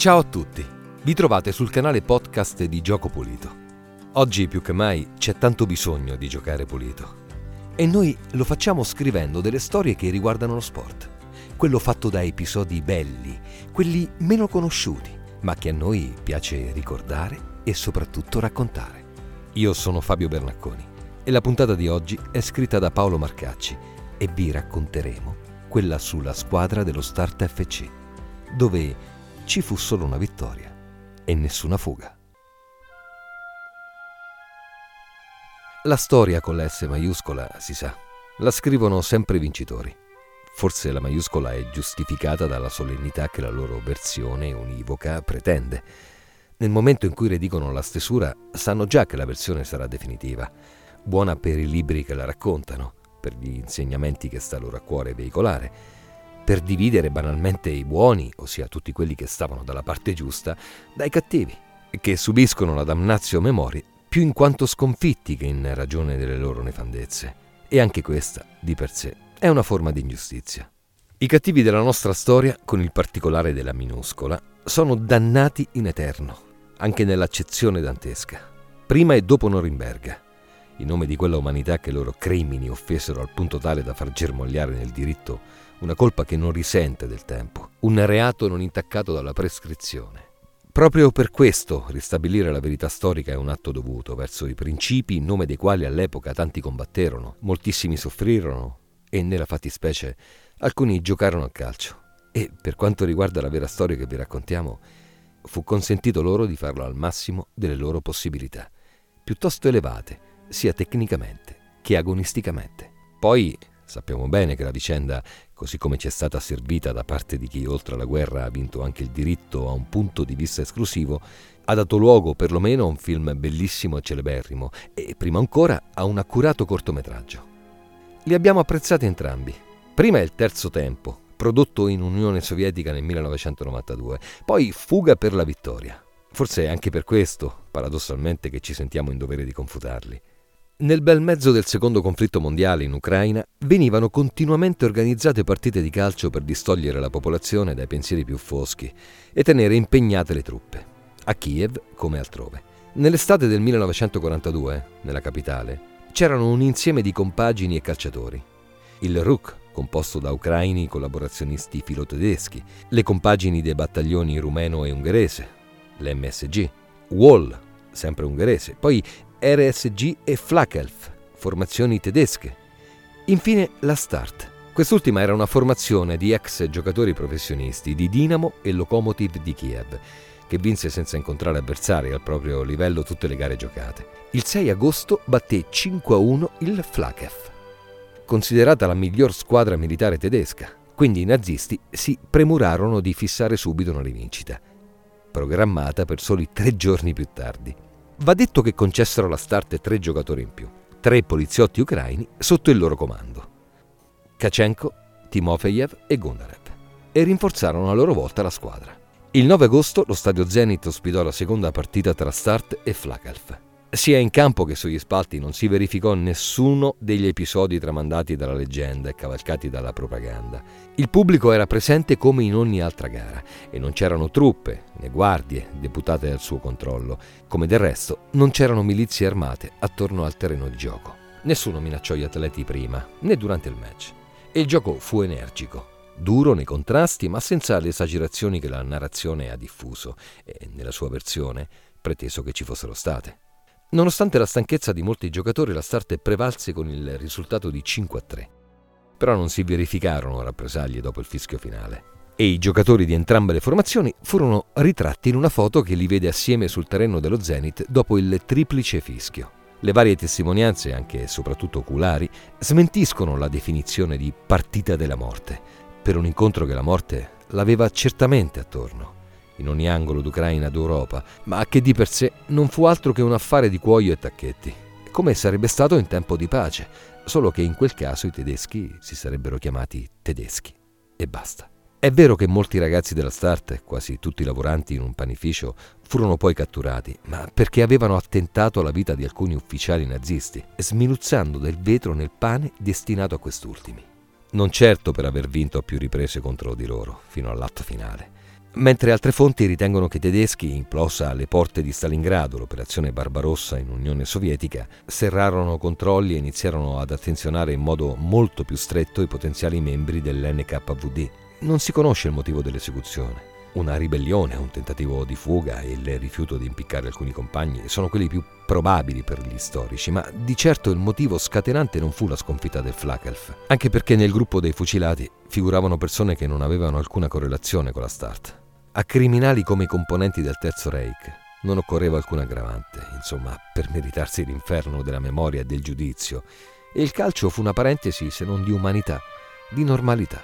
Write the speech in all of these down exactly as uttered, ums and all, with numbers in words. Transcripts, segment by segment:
Ciao a tutti, vi trovate sul canale podcast di Gioco Pulito. Oggi più che mai c'è tanto bisogno di giocare pulito e noi lo facciamo scrivendo delle storie che riguardano lo sport, quello fatto da episodi belli, quelli meno conosciuti, ma che a noi piace ricordare e soprattutto raccontare. Io sono Fabio Bernacconi e la puntata di oggi è scritta da Paolo Marcacci e vi racconteremo quella sulla squadra dello Start F C, dove ci fu solo una vittoria e nessuna fuga. La storia con la S maiuscola, si sa, la scrivono sempre i vincitori. Forse la maiuscola è giustificata dalla solennità che la loro versione univoca pretende. Nel momento in cui redigono la stesura, sanno già che la versione sarà definitiva, buona per i libri che la raccontano, per gli insegnamenti che sta loro a cuore veicolare, per dividere banalmente i buoni, ossia tutti quelli che stavano dalla parte giusta, dai cattivi, che subiscono la damnatio memoriae più in quanto sconfitti che in ragione delle loro nefandezze. E anche questa, di per sé, è una forma di ingiustizia. I cattivi della nostra storia, con il particolare della minuscola, sono dannati in eterno, anche nell'accezione dantesca, prima e dopo Norimberga, in nome di quella umanità che i loro crimini offesero al punto tale da far germogliare nel diritto una colpa che non risente del tempo, un reato non intaccato dalla prescrizione. Proprio per questo ristabilire la verità storica è un atto dovuto verso i principi in nome dei quali all'epoca tanti combatterono, moltissimi soffrirono e nella fattispecie alcuni giocarono a calcio. E per quanto riguarda la vera storia che vi raccontiamo, fu consentito loro di farlo al massimo delle loro possibilità, piuttosto elevate sia tecnicamente che agonisticamente. Poi sappiamo bene che la vicenda, così come ci è stata servita da parte di chi oltre alla guerra ha vinto anche il diritto a un punto di vista esclusivo, ha dato luogo perlomeno a un film bellissimo e celeberrimo e prima ancora a un accurato cortometraggio. Li abbiamo apprezzati entrambi. Prima è il Terzo Tempo, prodotto in Unione Sovietica nel millenovecentonovantadue, poi Fuga per la vittoria. Forse è anche per questo, paradossalmente, che ci sentiamo in dovere di confutarli. Nel bel mezzo del secondo conflitto mondiale in Ucraina venivano continuamente organizzate partite di calcio per distogliere la popolazione dai pensieri più foschi e tenere impegnate le truppe, a Kiev come altrove. Nell'estate del millenovecentoquarantadue, nella capitale, c'erano un insieme di compagini e calciatori. Il R U C, composto da ucraini collaborazionisti filotedeschi, le compagini dei battaglioni rumeno e ungherese, l'R S G, Wall, sempre ungherese, poi R S G e Flakelf, formazioni tedesche. Infine la Start. Quest'ultima era una formazione di ex giocatori professionisti di Dinamo e Lokomotiv di Kiev, che vinse senza incontrare avversari al proprio livello tutte le gare giocate. Il sei agosto batté cinque a uno il Flakelf, considerata la miglior squadra militare tedesca, quindi i nazisti si premurarono di fissare subito una rivincita, programmata per soli tre giorni più tardi. Va detto che concessero alla Start tre giocatori in più, tre poliziotti ucraini sotto il loro comando, Kachenko, Timofeyev e Gondarev, e rinforzarono a loro volta la squadra. Il nove agosto lo stadio Zenit ospitò la seconda partita tra Start e Flakelf. Sia in campo che sugli spalti non si verificò nessuno degli episodi tramandati dalla leggenda e cavalcati dalla propaganda. Il pubblico era presente come in ogni altra gara e non c'erano truppe né guardie deputate al suo controllo, come del resto non c'erano milizie armate attorno al terreno di gioco. Nessuno minacciò gli atleti prima né durante il match e il gioco fu energico, duro nei contrasti ma senza le esagerazioni che la narrazione ha diffuso e nella sua versione preteso che ci fossero state. Nonostante la stanchezza di molti giocatori, la Start prevalse con il risultato di cinque a tre. Però non si verificarono rappresaglie dopo il fischio finale e i giocatori di entrambe le formazioni furono ritratti in una foto che li vede assieme sul terreno dello Zenit dopo il triplice fischio. Le varie testimonianze, anche e soprattutto oculari, smentiscono la definizione di partita della morte, per un incontro che la morte l'aveva certamente attorno, in ogni angolo d'Ucraina d'Europa, ma che di per sé non fu altro che un affare di cuoio e tacchetti, come sarebbe stato in tempo di pace, solo che in quel caso i tedeschi si sarebbero chiamati tedeschi e basta. È vero che molti ragazzi della Start, quasi tutti lavoranti in un panificio, furono poi catturati, ma perché avevano attentato alla vita di alcuni ufficiali nazisti, sminuzzando del vetro nel pane destinato a quest'ultimi. Non certo per aver vinto a più riprese contro di loro, fino all'atto finale, mentre altre fonti ritengono che i tedeschi, implosa alle porte di Stalingrado l'operazione Barbarossa in Unione Sovietica, serrarono controlli e iniziarono ad attenzionare in modo molto più stretto i potenziali membri dell'N K V D. Non si conosce il motivo dell'esecuzione. Una ribellione, un tentativo di fuga e il rifiuto di impiccare alcuni compagni sono quelli più probabili per gli storici, ma di certo il motivo scatenante non fu la sconfitta del Flakelf, anche perché nel gruppo dei fucilati figuravano persone che non avevano alcuna correlazione con la Start. A criminali come i componenti del Terzo Reich non occorreva alcun aggravante, insomma, per meritarsi l'inferno della memoria e del giudizio, e il calcio fu una parentesi, se non di umanità, di normalità,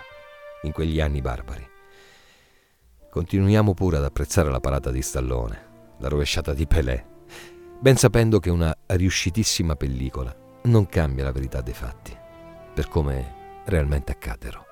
in quegli anni barbari. Continuiamo pure ad apprezzare la parata di Stallone, la rovesciata di Pelé, ben sapendo che una riuscitissima pellicola non cambia la verità dei fatti, per come realmente accaddero.